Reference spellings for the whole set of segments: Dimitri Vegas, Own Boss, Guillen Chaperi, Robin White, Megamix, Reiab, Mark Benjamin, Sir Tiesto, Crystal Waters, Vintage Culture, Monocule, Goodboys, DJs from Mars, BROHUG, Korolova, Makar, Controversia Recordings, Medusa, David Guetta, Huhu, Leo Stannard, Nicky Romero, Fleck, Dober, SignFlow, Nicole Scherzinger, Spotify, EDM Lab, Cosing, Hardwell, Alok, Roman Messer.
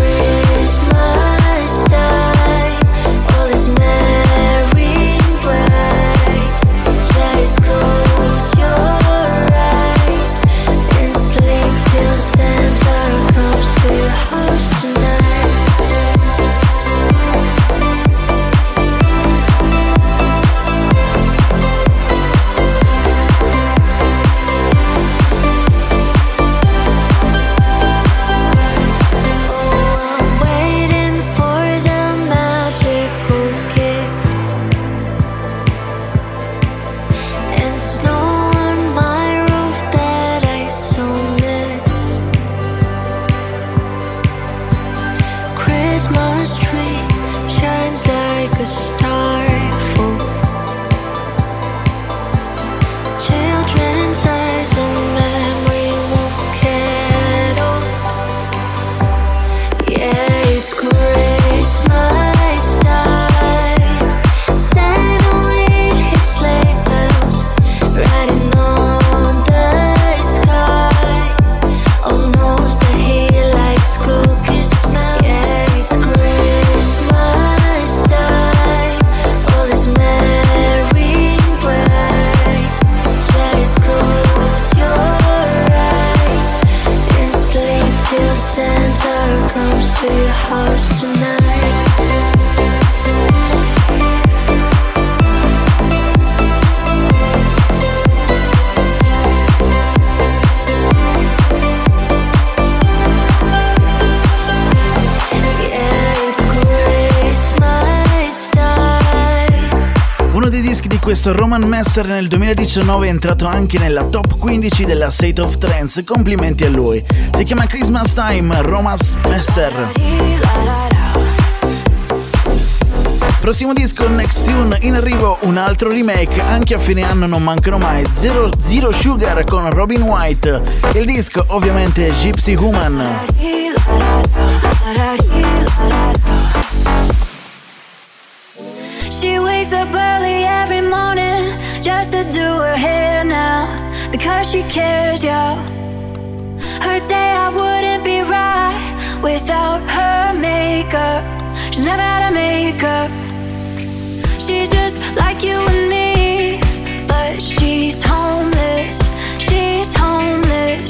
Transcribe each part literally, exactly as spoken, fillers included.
questo Roman Messer nel duemiladiciannove è entrato anche nella top quindici della State of Trends, complimenti a lui. Si chiama Christmas Time, Roman Messer. Prossimo disco, Next Tune, in arrivo un altro remake, anche a fine anno non mancano mai, Zero, Zero Sugar con Robin White. Il disco ovviamente è Gypsy Woman. She wakes up early every morning just to do her hair now, because she cares, yo. Her day I wouldn't be right without her makeup. She's never had a makeup. She's just like you and me, but she's homeless, she's homeless.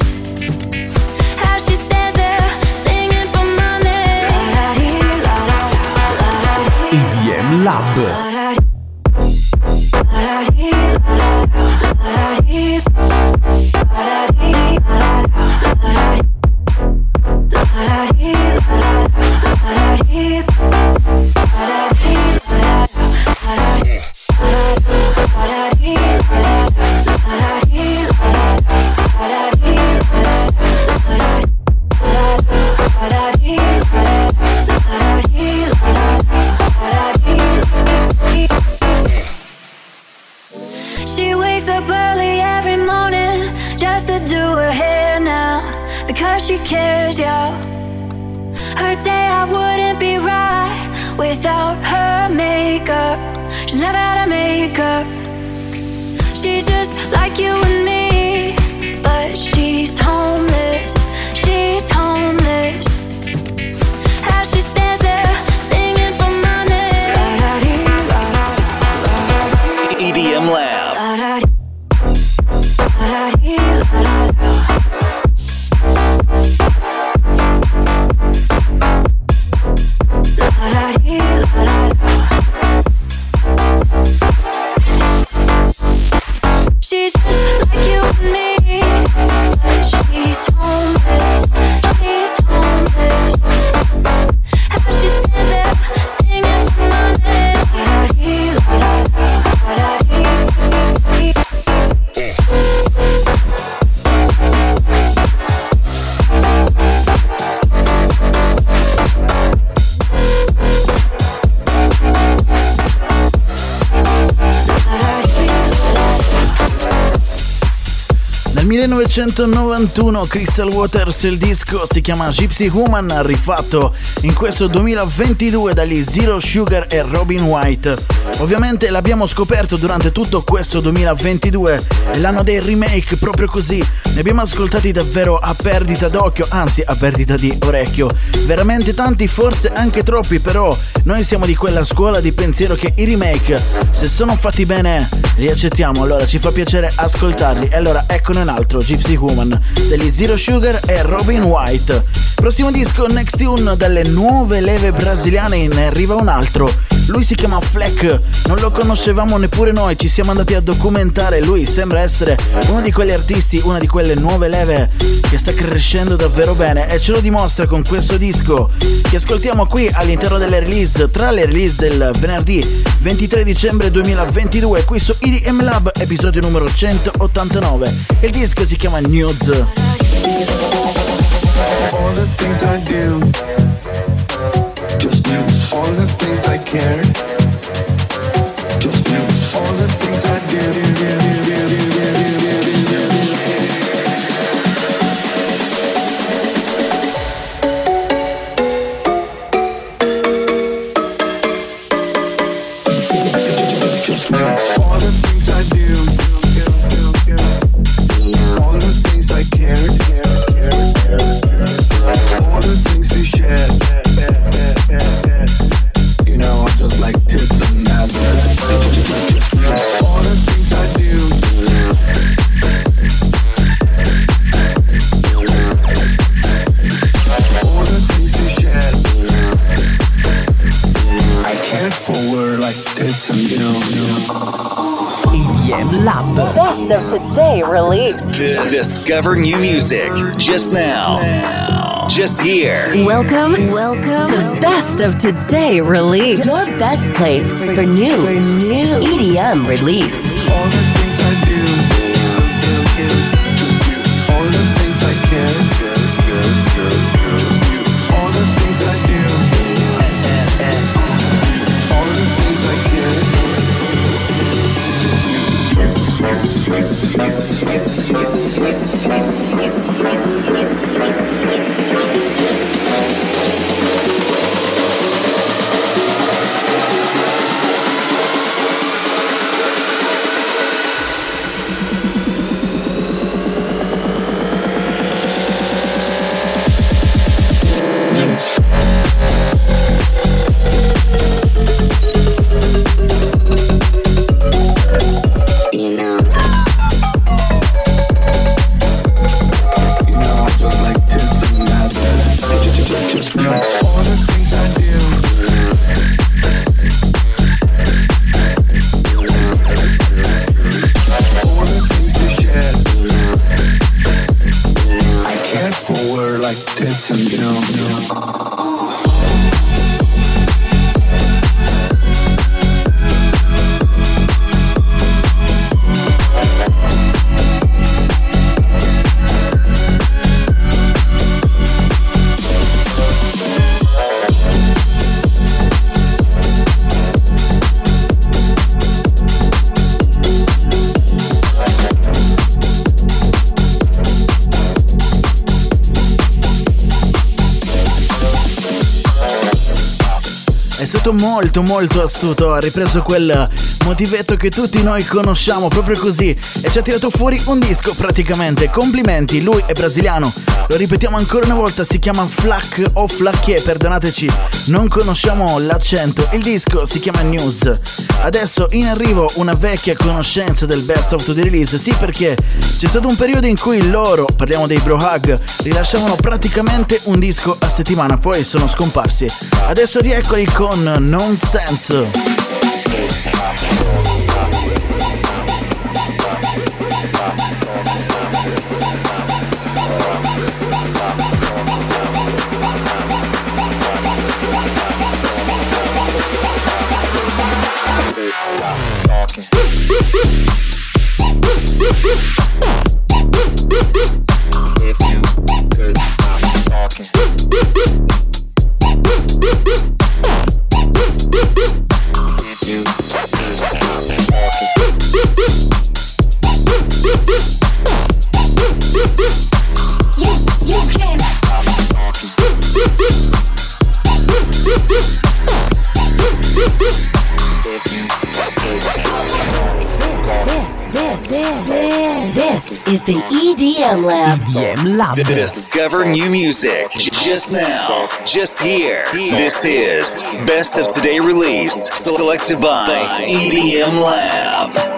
How she stands there singing for money. E D M Lab. millenovecentonovantuno Crystal Waters, il disco si chiama Gypsy Woman, rifatto in questo duemilaventidue dagli Zero Sugar e Robin White. Ovviamente l'abbiamo scoperto durante tutto questo duemilaventidue, l'anno dei remake, proprio così. Ne abbiamo ascoltati davvero a perdita d'occhio, anzi a perdita di orecchio, veramente tanti, forse anche troppi, però noi siamo di quella scuola di pensiero che i remake, se sono fatti bene, li accettiamo, allora ci fa piacere ascoltarli. E allora eccone un altro, Gypsy Woman degli Zero Sugar e Robin White. Prossimo disco, Next Tune, dalle nuove leve brasiliane ne arriva un altro. Lui si chiama Fleck, non lo conoscevamo neppure noi, ci siamo andati a documentare. Lui sembra essere uno di quegli artisti, una di quelle nuove leve che sta crescendo davvero bene, e ce lo dimostra con questo disco che ascoltiamo qui all'interno delle release, tra le release del venerdì ventitré dicembre duemilaventidue, qui su E D M Lab, episodio numero centottantanove. Il disco si chiama Nudes. All the things I do, just news. All the things I cared, just news. All the things I did, just news. All the things I do, all the things I cared. All the things you shared, you know, I'm just like tits and ass. All the things I do, all the things you shared, I cared for were like tits and, you know. E D M Lab, the best of today released. Discover new music just now. just here. Welcome, welcome to Best of Today Release. Your best place for, for new, for new E D M release. All the things I do, all the things I can, all the things I do, all the things I molto molto astuto, ha ripreso quel motivetto che tutti noi conosciamo proprio così e ci ha tirato fuori un disco praticamente. Complimenti, lui è brasiliano, lo ripetiamo ancora una volta, si chiama Fleck o Flacchè, perdonateci, non conosciamo l'accento. Il disco si chiama News. Adesso in arrivo una vecchia conoscenza del Best of Today Release, sì, perché c'è stato un periodo in cui loro, parliamo dei BROHUG, rilasciavano praticamente un disco a settimana, poi sono scomparsi. Adesso rieccoli con Nonsense. Stop talking. If you could stop talking. If you could stop talking. You, you can stop talking. This, this, this, this is the E D M Lab. E D M Lab. Discover new music just now, just here. This is Best of Today Release, selected by E D M Lab.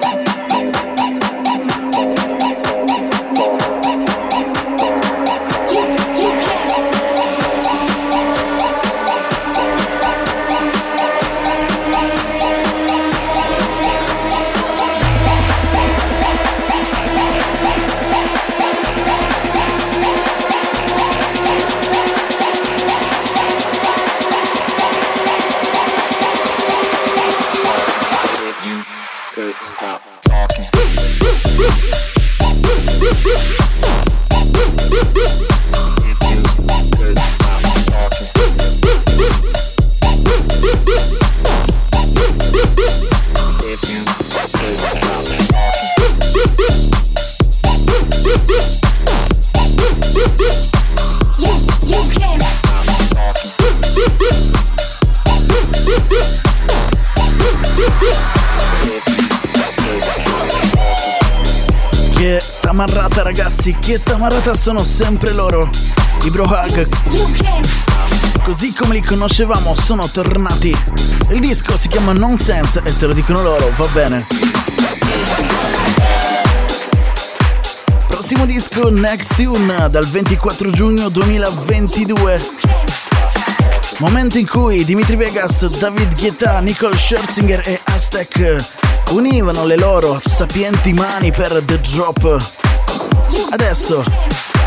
Ragazzi, che tamarata sono sempre loro, i BROHUG, così come li conoscevamo sono tornati. Il disco si chiama Nonsense e se lo dicono loro va bene. Prossimo disco, Next Tune, dal ventiquattro giugno duemilaventidue, momento in cui Dimitri Vegas, David Guetta, Nicole Scherzinger e Aztec univano le loro sapienti mani per The Drop. Adesso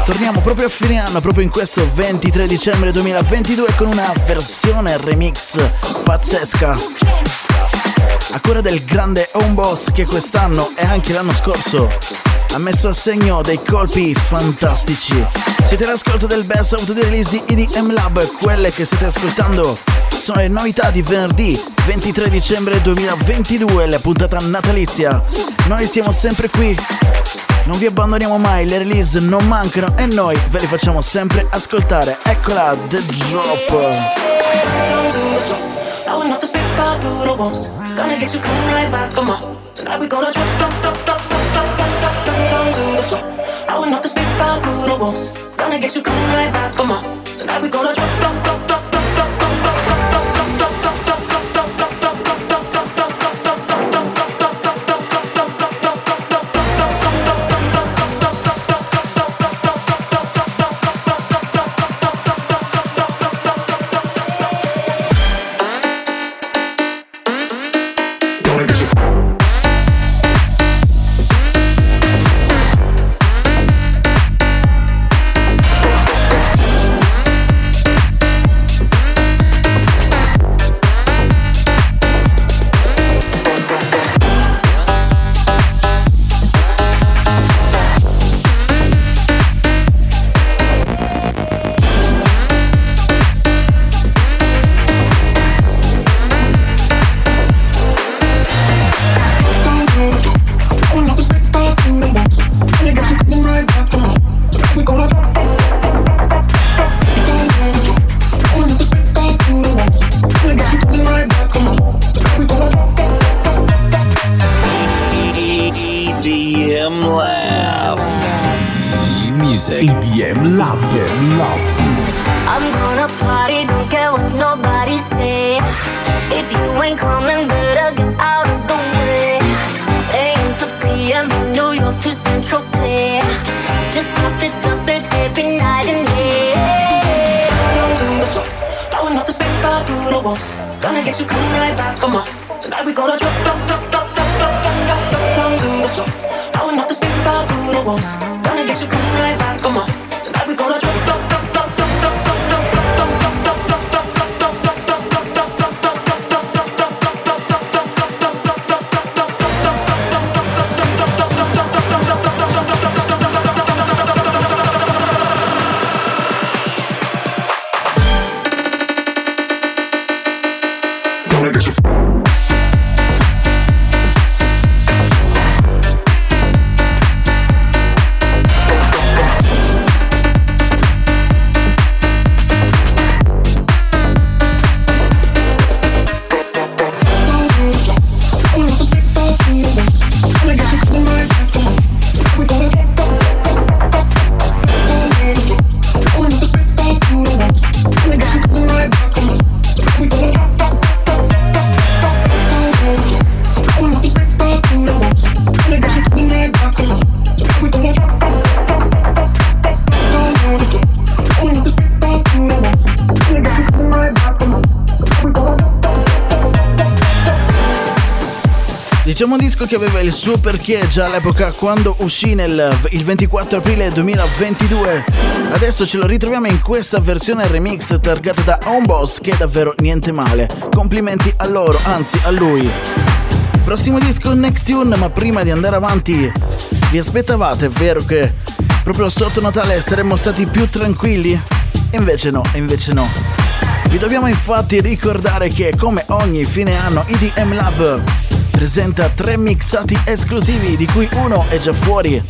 Torniamo proprio a fine anno, proprio in questo ventitré dicembre duemilaventidue, con una versione remix pazzesca a cura del grande Own Boss, che quest'anno e anche l'anno scorso ha messo a segno dei colpi fantastici. Siete all'ascolto del best out di release di E D M Lab. Quelle che state ascoltando sono le novità di venerdì ventitré dicembre duemilaventidue, la puntata natalizia. Noi siamo sempre qui, non vi abbandoniamo mai, le release non mancano e noi ve le facciamo sempre ascoltare. Eccola, The Drop. I will knock the stick out through the walls. Gonna get you coming right back for more. Tonight we gonna drop, drop, drop, drop, drop, drop, drop, drop, drop, drop, drop, drop, drop, drop, drop, drop, drop, drop, drop, drop. Diciamo un disco che aveva il suo perché già all'epoca quando uscì nel, il ventiquattro aprile duemilaventidue. Adesso ce lo ritroviamo in questa versione remix targata da Own Boss, che è davvero niente male. Complimenti a loro, anzi a lui. Prossimo disco, Next Tune, ma prima di andare avanti, vi aspettavate, è vero, che proprio sotto Natale saremmo stati più tranquilli? Invece no, invece no. Vi dobbiamo infatti ricordare che, come ogni fine anno, E D M Lab presenta tre mixati esclusivi, di cui uno è già fuori,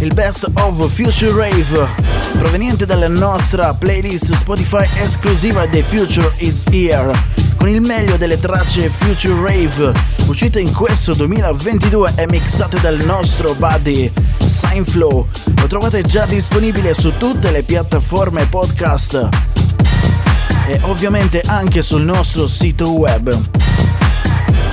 il Best of Future Rave, proveniente dalla nostra playlist Spotify esclusiva The Future Is Here, con il meglio delle tracce Future Rave uscite in questo duemilaventidue e mixate dal nostro buddy SignFlow. Lo trovate già disponibile su tutte le piattaforme podcast e ovviamente anche sul nostro sito web.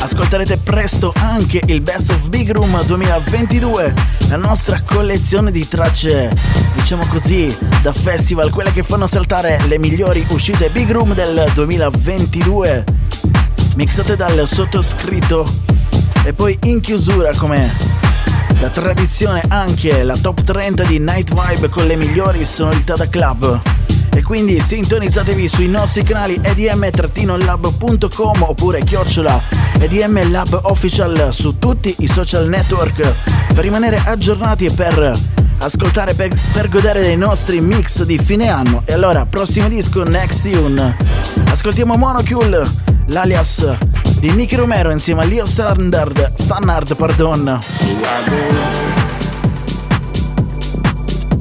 Ascolterete presto anche il Best of Big Room duemilaventidue, la nostra collezione di tracce, diciamo così, da festival, quelle che fanno saltare le migliori uscite Big Room del duemilaventidue, mixate dal sottoscritto. E poi in chiusura, come Da tradizione anche la top trenta di Night Vibe con le migliori sonorità da club. E quindi sintonizzatevi sui nostri canali edm trattino lab punto com oppure chiocciola E D M Lab Official su tutti i social network per rimanere aggiornati e per ascoltare, per, per godere dei nostri mix di fine anno. E allora, prossimo disco, Next Tune. Ascoltiamo Monocule, l'alias di Nicky Romero insieme a Leo Stannard, Stannard pardon.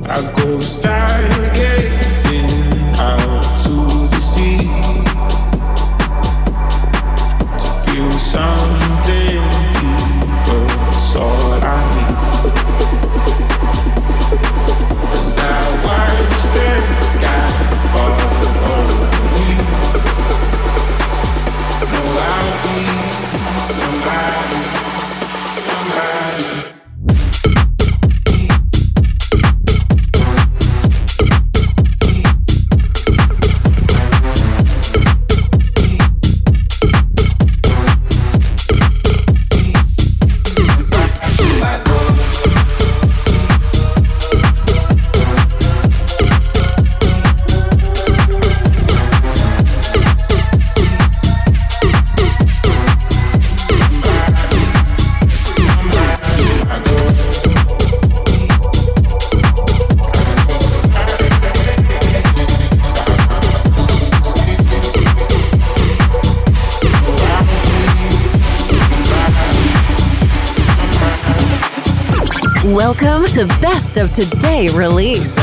I go stargazing out to the sea to feel something deeper, that's all I need. As I watch the sky fall over me, no, I'll be somebody, somebody. Welcome to Best of Today Release.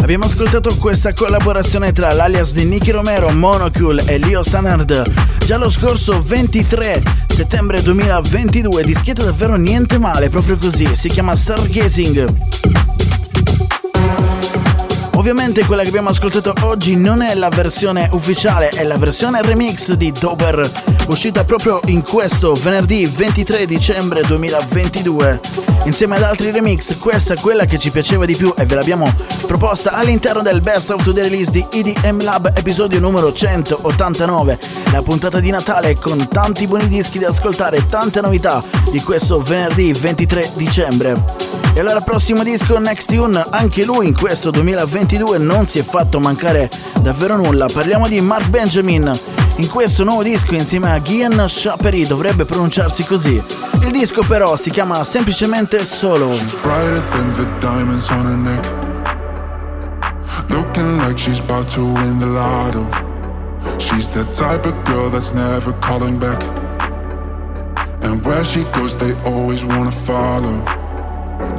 Abbiamo ascoltato questa collaborazione tra l'alias di Nicky Romero, Monocule e Leo Stannard già lo scorso ventitré settembre duemilaventidue. Dischetto davvero niente male, proprio così, si chiama Stargazing. Ovviamente quella che abbiamo ascoltato oggi non è la versione ufficiale, è la versione remix di Dober, uscita proprio in questo venerdì ventitré dicembre duemilaventidue. Insieme ad altri remix, questa è quella che ci piaceva di più e ve l'abbiamo proposta all'interno del Best of Today Release di E D M Lab, episodio numero centottantanove, la puntata di Natale con tanti buoni dischi da ascoltare, tante novità di questo venerdì ventitré dicembre. E allora, prossimo disco, Next Tune, anche lui in questo duemilaventidue non si è fatto mancare davvero nulla. Parliamo di Mark Benjamin. In questo nuovo disco insieme a Guillen Chaperi, dovrebbe pronunciarsi così. Il disco però si chiama semplicemente Solo.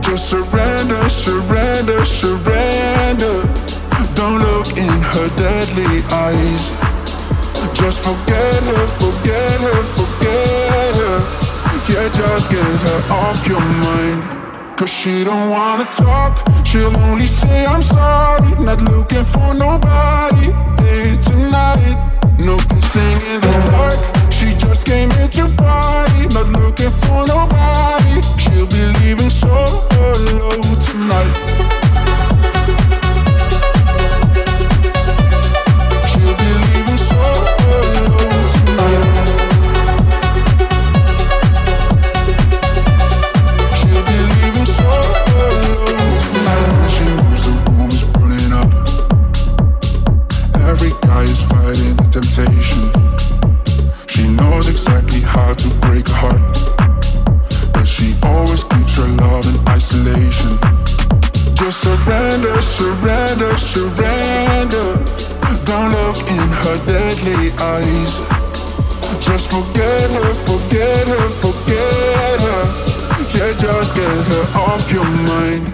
Just surrender, surrender, surrender. Don't look in her deadly eyes. Just forget her, forget her, forget her. Yeah, just get her off your mind. Cause she don't wanna talk, she'll only say I'm sorry. Not looking for nobody here tonight. No kissing in the dark, she just came here to party. Not looking for nobody, she'll be leaving so alone tonight. Surrender, surrender. Don't look in her deadly eyes. Just forget her, forget her, forget her. Yeah, just get her off your mind.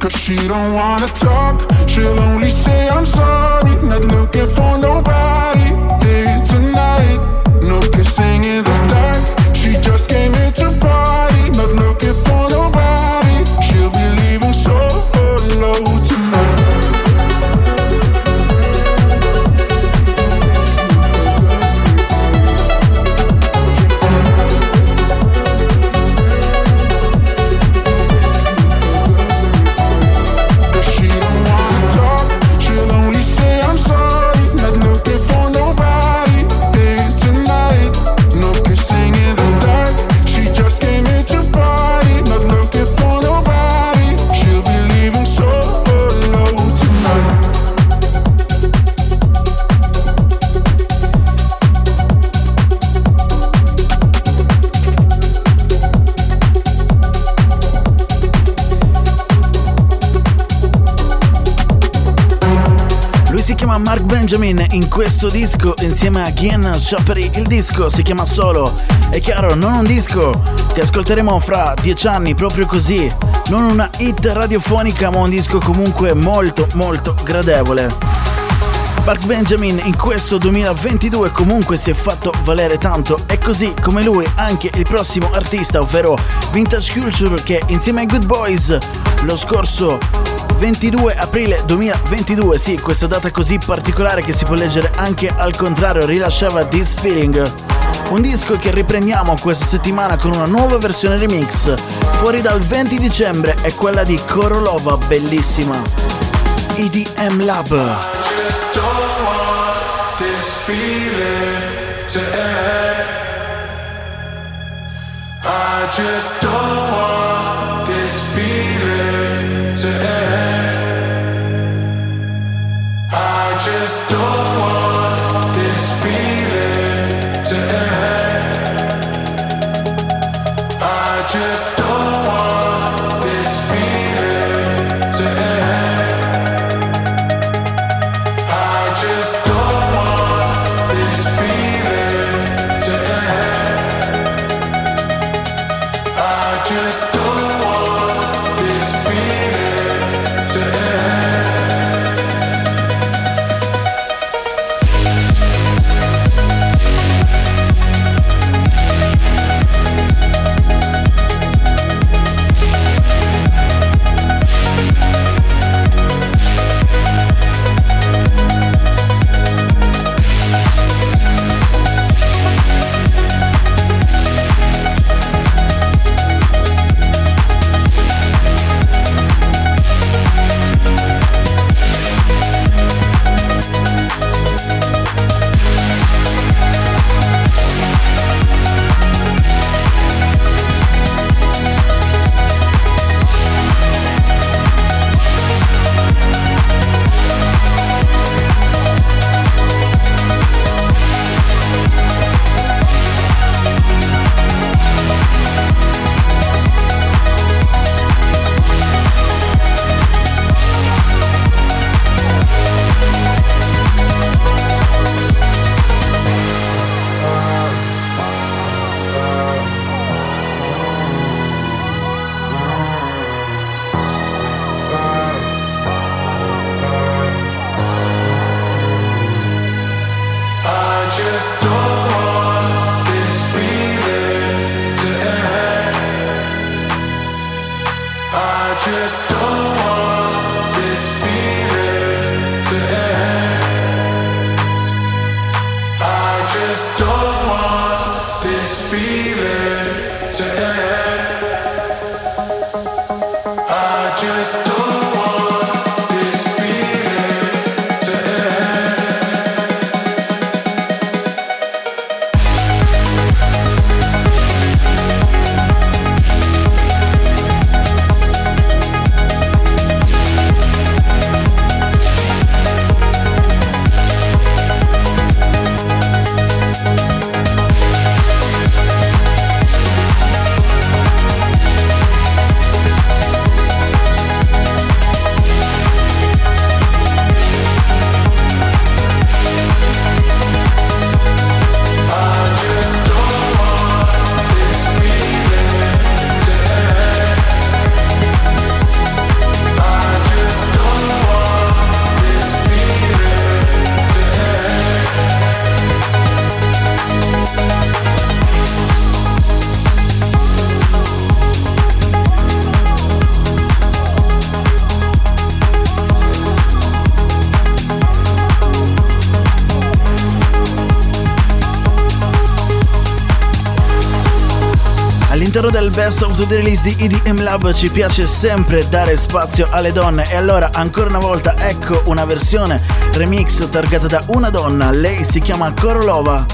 Cause she don't wanna talk, she'll only say I'm sorry. Not looking for nobody here tonight. No kissing in the dark, she just came here to party. Not looking for nobody, she'll be leaving so alone tonight. Mark Benjamin in questo disco insieme a Guillen Chaperi. Il disco si chiama Solo, è chiaro, non un disco che ascolteremo fra dieci anni proprio così, non una hit radiofonica, ma un disco comunque molto molto gradevole. Mark Benjamin in questo duemilaventidue comunque si è fatto valere tanto, e così come lui anche il prossimo artista, ovvero Vintage Culture, che insieme ai Goodboys lo scorso ventidue aprile duemilaventidue, sì, questa data così particolare che si può leggere anche al contrario, rilasciava This Feeling, un disco che riprendiamo questa settimana con una nuova versione remix, fuori dal venti dicembre, è quella di Korolova, bellissima. E D M Lab. I just don't want this feeling to end. I just don't want this feeling to end. I just don't want this feeling to end. I just don't want this feeling to end. I just don't want this feeling to end. I just don't want this feeling to end. Del Best of the Release di E D M Lab ci piace sempre dare spazio alle donne, e allora ancora una volta ecco una versione remix targata da una donna. Lei si chiama Korolova,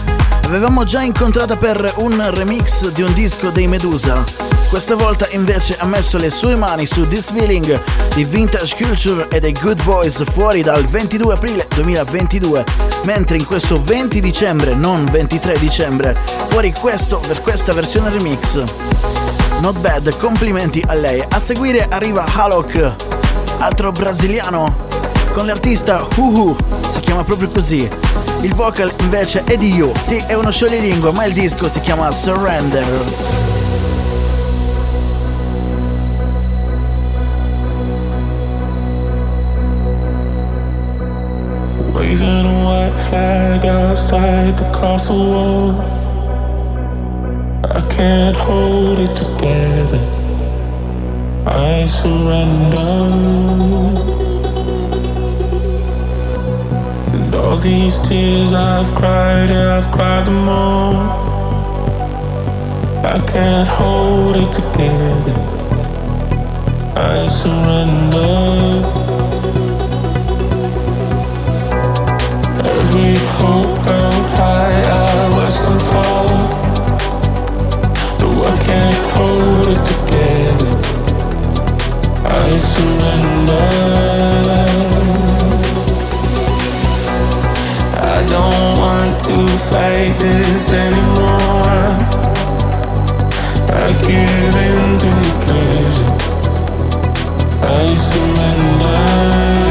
avevamo già incontrata per un remix di un disco dei Medusa. Questa volta invece ha messo le sue mani su This Feeling di Vintage Culture e dei Goodboys, fuori dal ventidue aprile duemilaventidue, mentre in questo venti dicembre, non ventitré dicembre, fuori questo per questa versione remix. Not bad, complimenti a lei. A seguire arriva Alok, altro brasiliano, con l'artista Huhu, si chiama proprio così. Il vocal invece è di You. Sì, è uno scioglilingua, ma il disco si chiama Surrender. Waving a white flag outside the castle wall, I can't hold it together, I surrender. And all these tears I've cried, yeah, I've cried them all, I can't hold it together, I surrender. Every hope held high, I watch them fall, though I can't hold it together, I surrender. I don't want to fight this anymore, I give in to your pleasure, I surrender.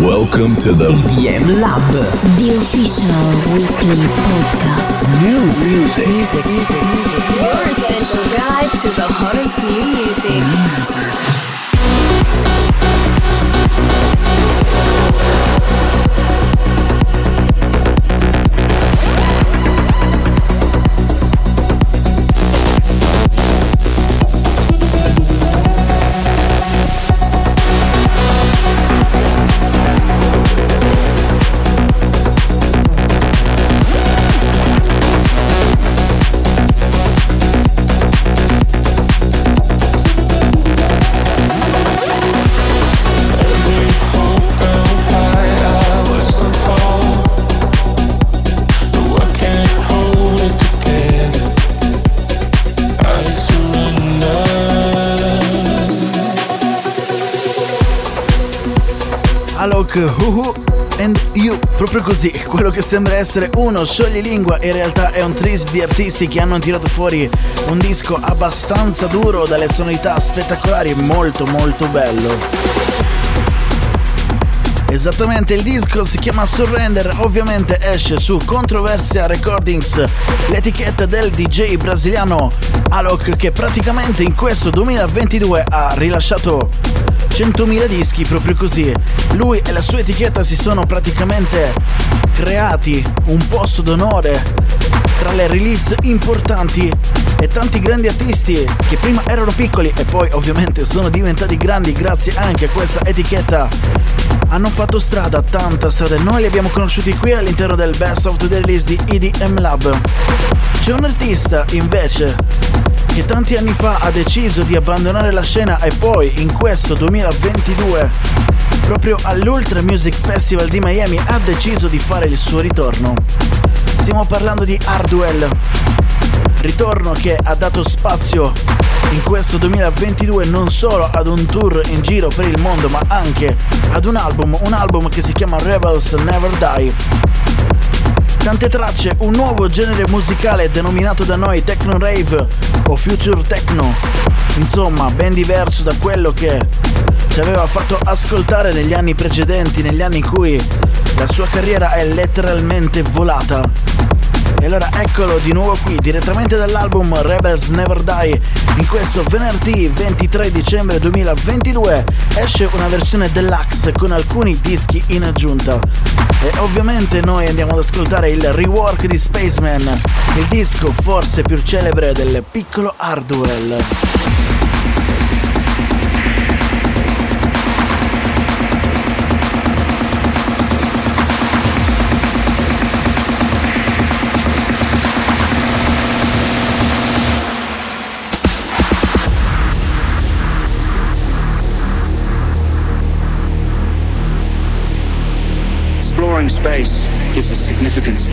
Welcome to the E D M Lab, the official weekly podcast. New music, music, music, music. Your essential guide to the hottest new music. Alok, Huhu and You, proprio così, quello che sembra essere uno scioglilingua in realtà è un tris di artisti che hanno tirato fuori un disco abbastanza duro dalle sonorità spettacolari, molto molto bello. Esattamente, il disco si chiama Surrender, ovviamente esce su Controversia Recordings, l'etichetta del D J brasiliano Alok, che praticamente in questo duemilaventidue ha rilasciato centomila dischi, proprio così. Lui e la sua etichetta si sono praticamente creati un posto d'onore tra le release importanti e tanti grandi artisti che prima erano piccoli e poi ovviamente sono diventati grandi grazie anche a questa etichetta. Hanno fatto strada, tanta strada, e noi li abbiamo conosciuti qui all'interno del Best of the Release di E D M Lab. C'è un artista invece che tanti anni fa ha deciso di abbandonare la scena e poi in questo duemilaventidue, proprio all'Ultra Music Festival di Miami, ha deciso di fare il suo ritorno. Stiamo parlando di Hardwell, ritorno che ha dato spazio in questo duemilaventidue non solo ad un tour in giro per il mondo, ma anche ad un album, un album che si chiama Rebels Never Die. Tante tracce, un nuovo genere musicale denominato da noi Techno Rave o Future Techno, insomma ben diverso da quello che ci aveva fatto ascoltare negli anni precedenti, negli anni in cui la sua carriera è letteralmente volata. E allora eccolo di nuovo qui, direttamente dall'album Rebels Never Die. In questo venerdì ventitré dicembre duemilaventidue esce una versione deluxe con alcuni dischi in aggiunta. E ovviamente noi andiamo ad ascoltare il rework di Spaceman, il disco forse più celebre del piccolo Hardwell. Space gives us significance.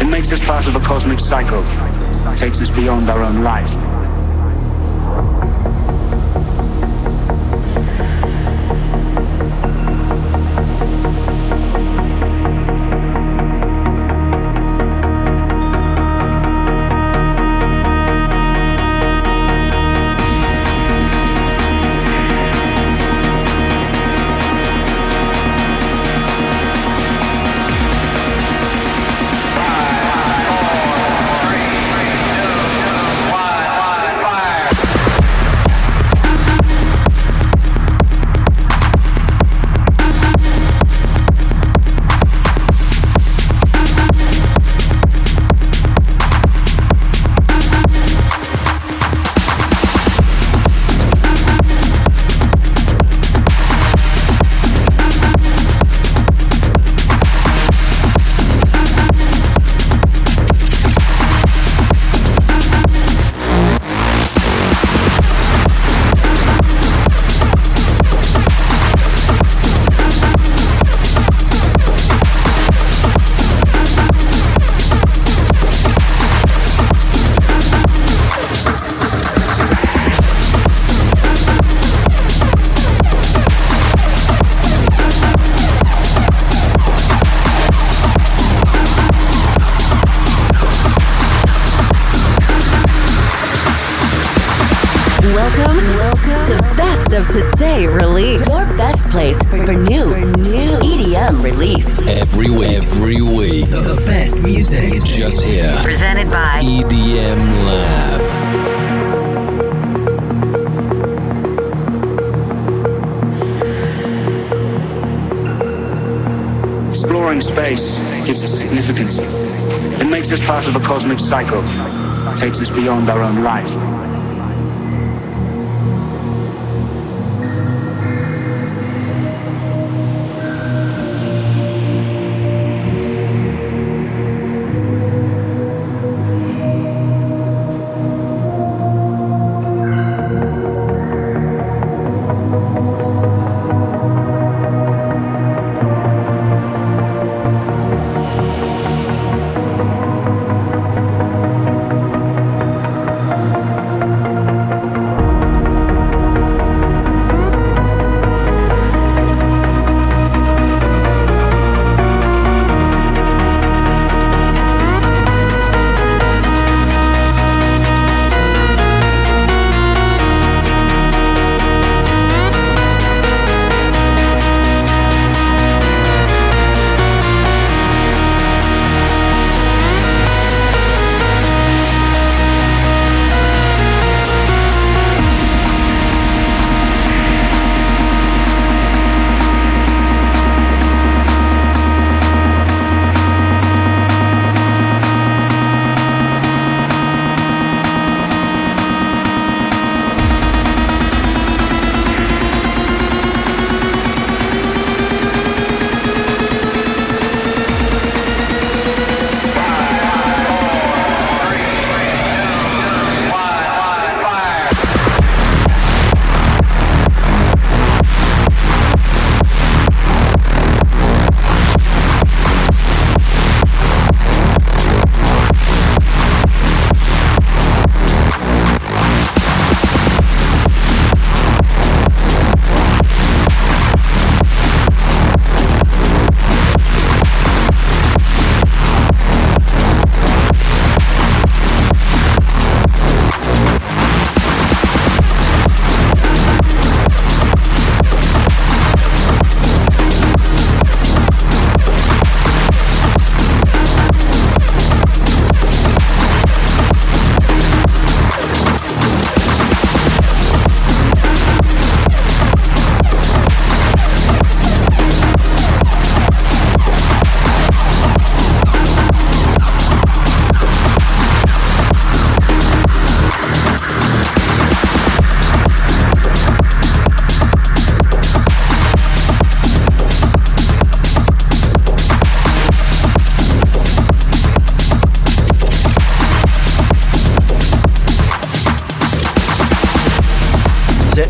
It makes us part of a cosmic cycle. It takes us beyond our own life. Welcome to Best of Today Release, your best place for new, for new. Every week, every week, the best music is just here. Presented by E D M Lab. Exploring space gives us significance. It makes us part of a cosmic cycle. It takes us beyond our own life.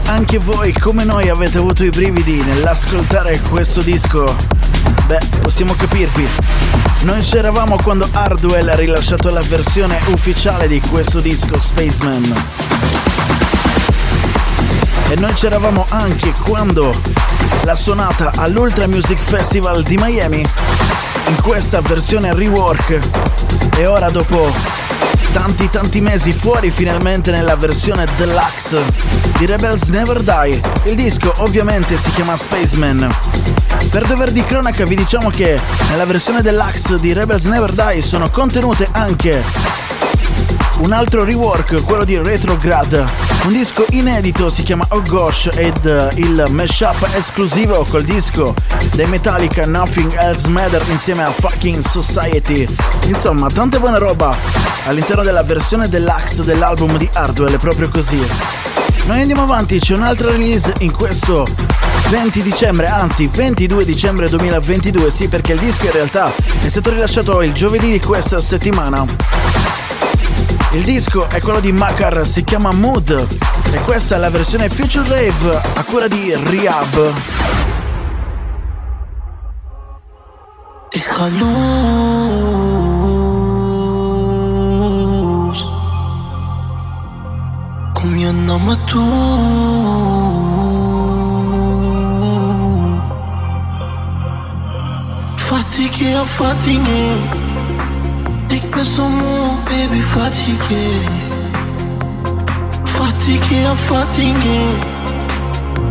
Anche voi come noi avete avuto i brividi nell'ascoltare questo disco? Beh, possiamo capirvi. Noi c'eravamo quando Hardwell ha rilasciato la versione ufficiale di questo disco, Spaceman. E noi c'eravamo anche quando l'ha suonata all'Ultra Music Festival di Miami, in questa versione rework. E ora, dopo tanti tanti mesi fuori, finalmente nella versione deluxe di Rebels Never Die. Il disco ovviamente si chiama Spaceman. Per dover di cronaca vi diciamo che nella versione deluxe di Rebels Never Die sono contenute anche un altro rework, quello di Retrograd, un disco inedito, si chiama Oh Gosh, ed uh, il mashup esclusivo col disco dei Metallica Nothing Else Matters insieme a Fucking Society. Insomma, tanta buona roba all'interno della versione deluxe dell'album di Hardwell, proprio così. Noi andiamo avanti, c'è un'altra release in questo venti dicembre, anzi ventidue dicembre duemilaventidue, sì, perché il disco in realtà è stato rilasciato il giovedì di questa settimana. Il disco è quello di Makar, si chiama Mood, e questa è la versione Future Rave a cura di Reiab. Deja luz, comiéndome tú, fatigué, fatigué. Ik ben zo moe, baby, fatigué. Fatigué, I'm fatigué.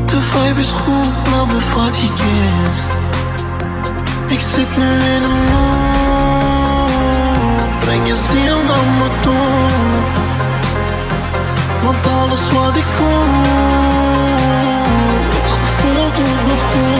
De vibe is goed, maar ben fatigué. Ik zit decirte de amor. Brengen ziel dan maar door, want alles wat ik voel, het gevoel doet me goed.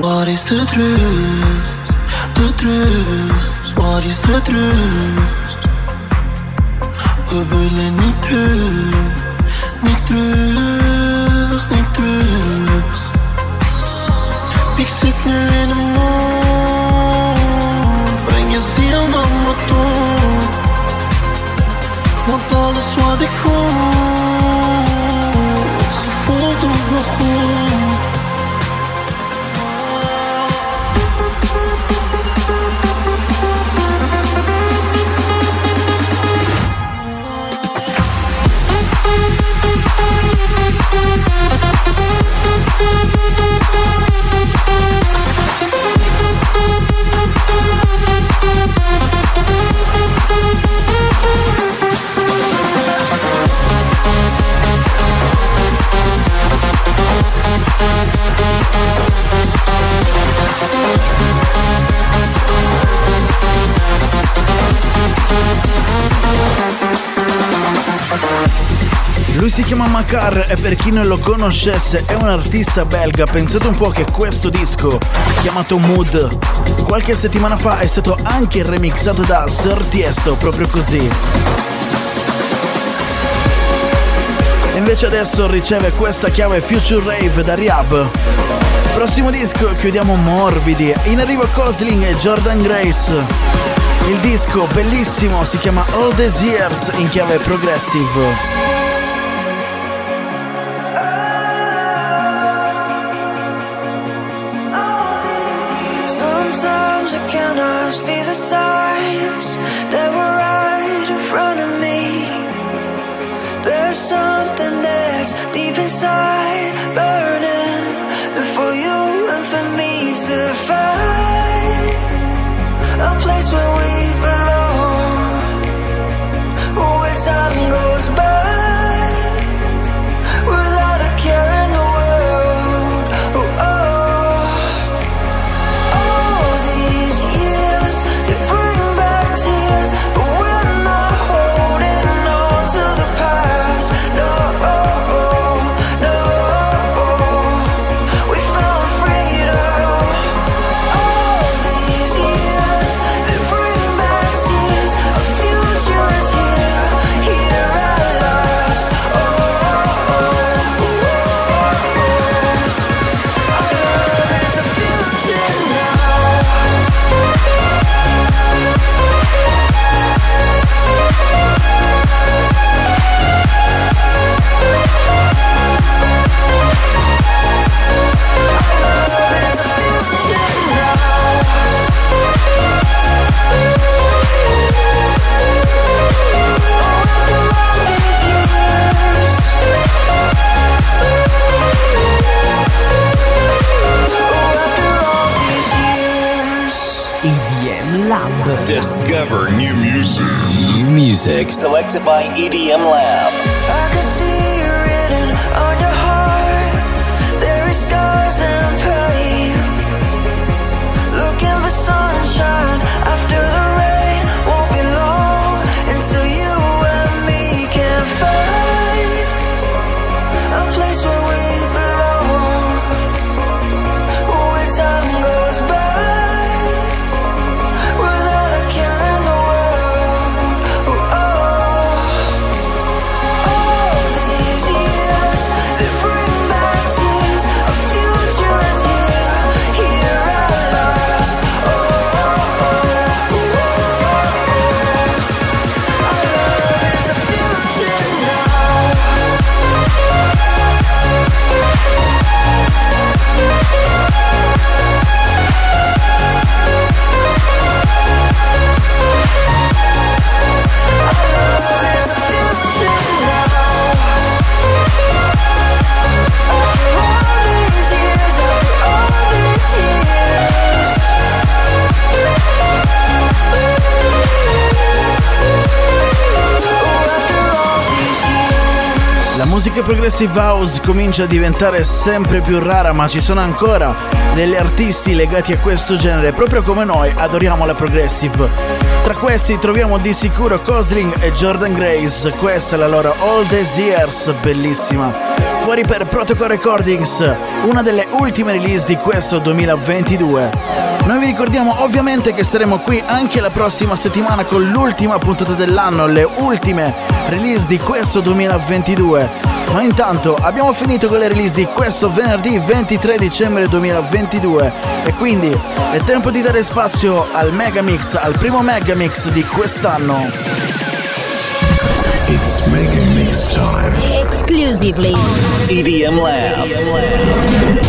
What is the truth? The truth. What is the truth? We willen niet terug, niet terug, niet terug. Ik zit nu in een mond. Breng je ziel dan maar door, want alles wat ik voel, het gevoel doet me goed. Lui si chiama Makar e per chi non lo conoscesse è un artista belga. Pensate un po' che questo disco, chiamato Mood, qualche settimana fa è stato anche remixato da Sir Tiesto, proprio così. E invece adesso riceve questa chiave Future Rave da Reiab. Prossimo disco chiudiamo morbidi, in arrivo Cosing e Jordan Grace. Il disco bellissimo si chiama All These Years in chiave progressive. See the signs that were right in front of me. There's something that's deep inside, burning, and for you and for me to find a place where we belong. Where time goes by without a care in the world. Oh, oh, all these years. Discover new music. New music selected by E D M Lab. I can see you written on your heart. There is scars and pain. Looking for sunshine after the rain. Won't be long until you and me can find a place where we belong. Where time goes by. Jersey. music progressive house comincia a diventare sempre più rara, ma ci sono ancora degli artisti legati a questo genere, proprio come noi adoriamo la progressive. Tra questi troviamo di sicuro Cosing e Jordan Grace, questa è la loro All These Years, bellissima. Fuori per Protocol Recordings, una delle ultime release di questo duemilaventidue. Noi vi ricordiamo ovviamente che saremo qui anche la prossima settimana con l'ultima puntata dell'anno, le ultime release di questo duemilaventidue. Ma intanto abbiamo finito con le release di questo venerdì ventitré dicembre duemilaventidue e quindi è tempo di dare spazio al Megamix, al primo Megamix di quest'anno. It's Megamix time. Exclusively E D M Lab. E D M Lab.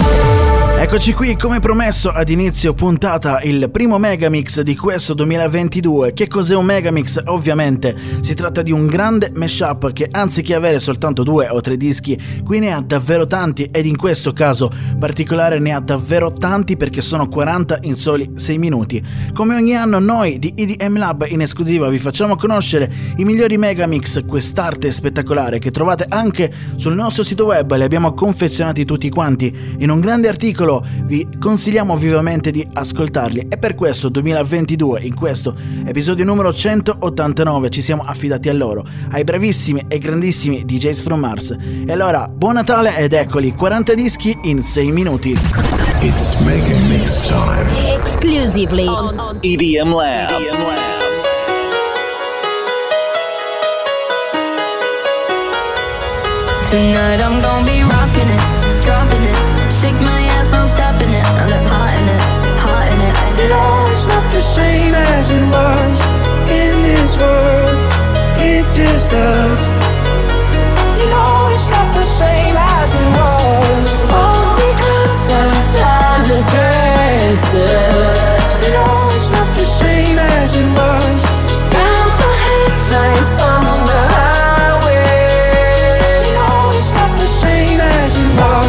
Eccoci qui, come promesso ad inizio puntata, il primo Megamix di questo duemilaventidue. Che cos'è un Megamix? Ovviamente si tratta di un grande mashup che, anziché avere soltanto due o tre dischi, qui ne ha davvero tanti, ed in questo caso particolare ne ha davvero tanti perché sono quaranta in soli sei minuti. Come ogni anno noi di E D M Lab in esclusiva vi facciamo conoscere i migliori Megamix, quest'arte spettacolare che trovate anche sul nostro sito web, li abbiamo confezionati tutti quanti in un grande articolo. Vi consigliamo vivamente di ascoltarli e per questo duemilaventidue, in questo episodio numero centottantanove, ci siamo affidati a loro, ai bravissimi e grandissimi D Js from Mars. E allora, buon Natale ed eccoli, quaranta dischi in sei minuti. It's Mega Mix time. Exclusively on, on E D M Lab. E D M Lab. Tonight I'm gonna be rocking it, dropping it, shake my I'm stopping it, I look hot in it, hot in it. You know it's not the same as it was in this world, it's just us. You know it's not the same as it was, oh, because I'm tired of dancing. You know it's not the same as it was. Down the headlights, I'm on the highway. You know it's not the same as it was.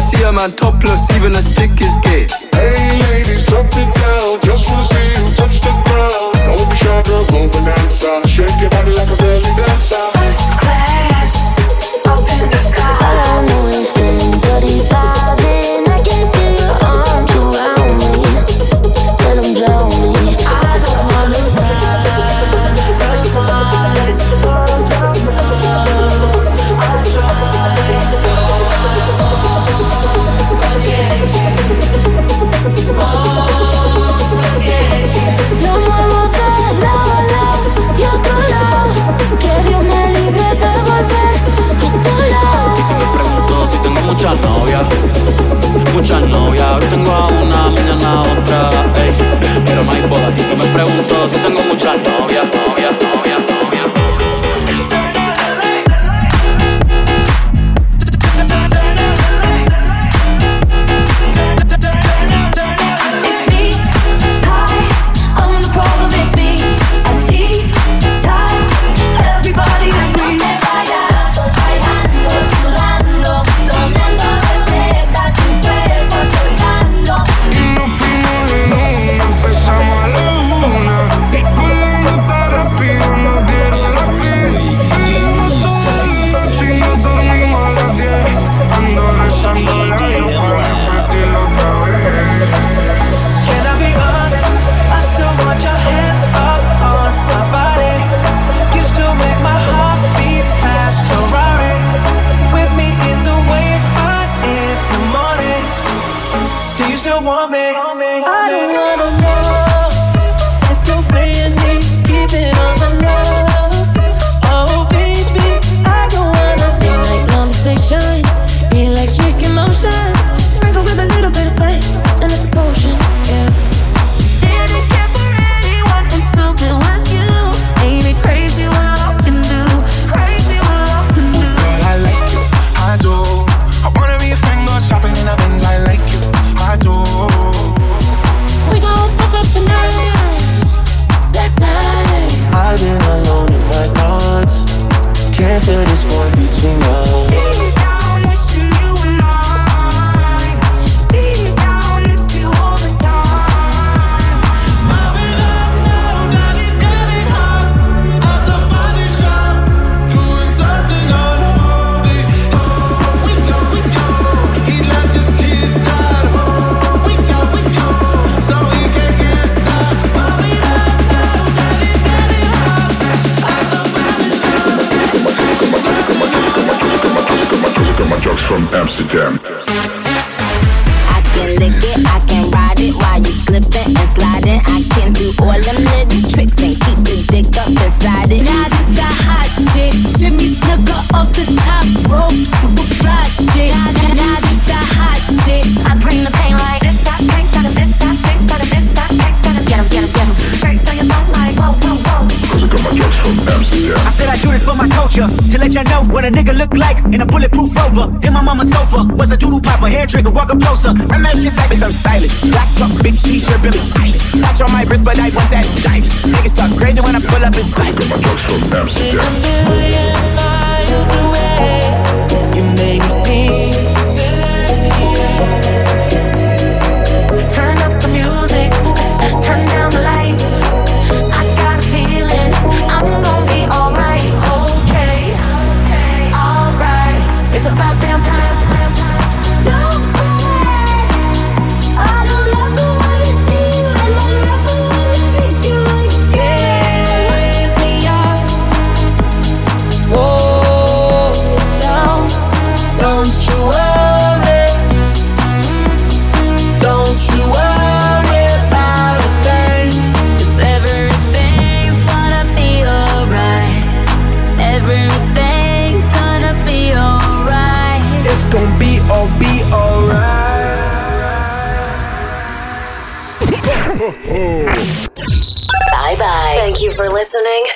See a man topless, even a stick is gay. Hey ladies, drop it down, just wanna see you touch the ground. Don't be shy girl, go bonanza, shake your body like a belly dancer. First class, up in the sky. All I know is them dirty vibing. I can feel your arms around me, let them drown me. I don't wanna ride, run far, it's world around. I try, mucha novia, mucha novia. Hoy tengo a una, mañana a otra, ey. Pero no hay boda, tío, me pregunto si tengo mucha novia, novia, novia, novia. can't feel this void between us. Deep down, wishing you were mine. Deep down, miss you all the time. Moving up now, daddy's getting hot. At the body shop, doing something unholy. Oh, we go, we go. He left his kids at home. We go, we go. So he can get that. Moving up now, daddy's getting hot. At the body shop. Got my drugs from Amsterdam. I can lick it, I can ride it while you slipping and sliding. I can do all them little tricks and keep the dick up inside it. Now this that hot shit, Jimmy Snooker off the top rope, super fly shit. Now, now this that hot shit, I bring the pain like this, that pain, that this, that pain, that this, that pain, that get 'em, get 'em, get 'em. Straight down your throat like whoa, whoa, whoa. Cause I got my drugs from Amsterdam. I said I do this for my culture, to let y'all know what a nigga look like in a bulletproof Rover. In my mama's sofa, was a doodle popper, hair trigger, walk up closer. I'm that shit like it's so stylish. Black up, big t-shirt, Billy Eilish. Notch on my wrist, but I want that dice. Niggas talk crazy when I pull up in sight. Cause I got my drugs from Amsterdam. It's a million miles away. You make me feel. Turn up the music, turn down the lights. I got a feeling I'm gonna be alright. Okay, alright. It's about damn time. No way. I don't love the way you see you, and I love the way it makes you again. Wake me up, whoa, down. Don't you worry, don't you worry about a thing. 'Cause everything's gonna be alright. Everything's gonna be alright. It's gonna be all be alright. Bye bye. Thank you for listening.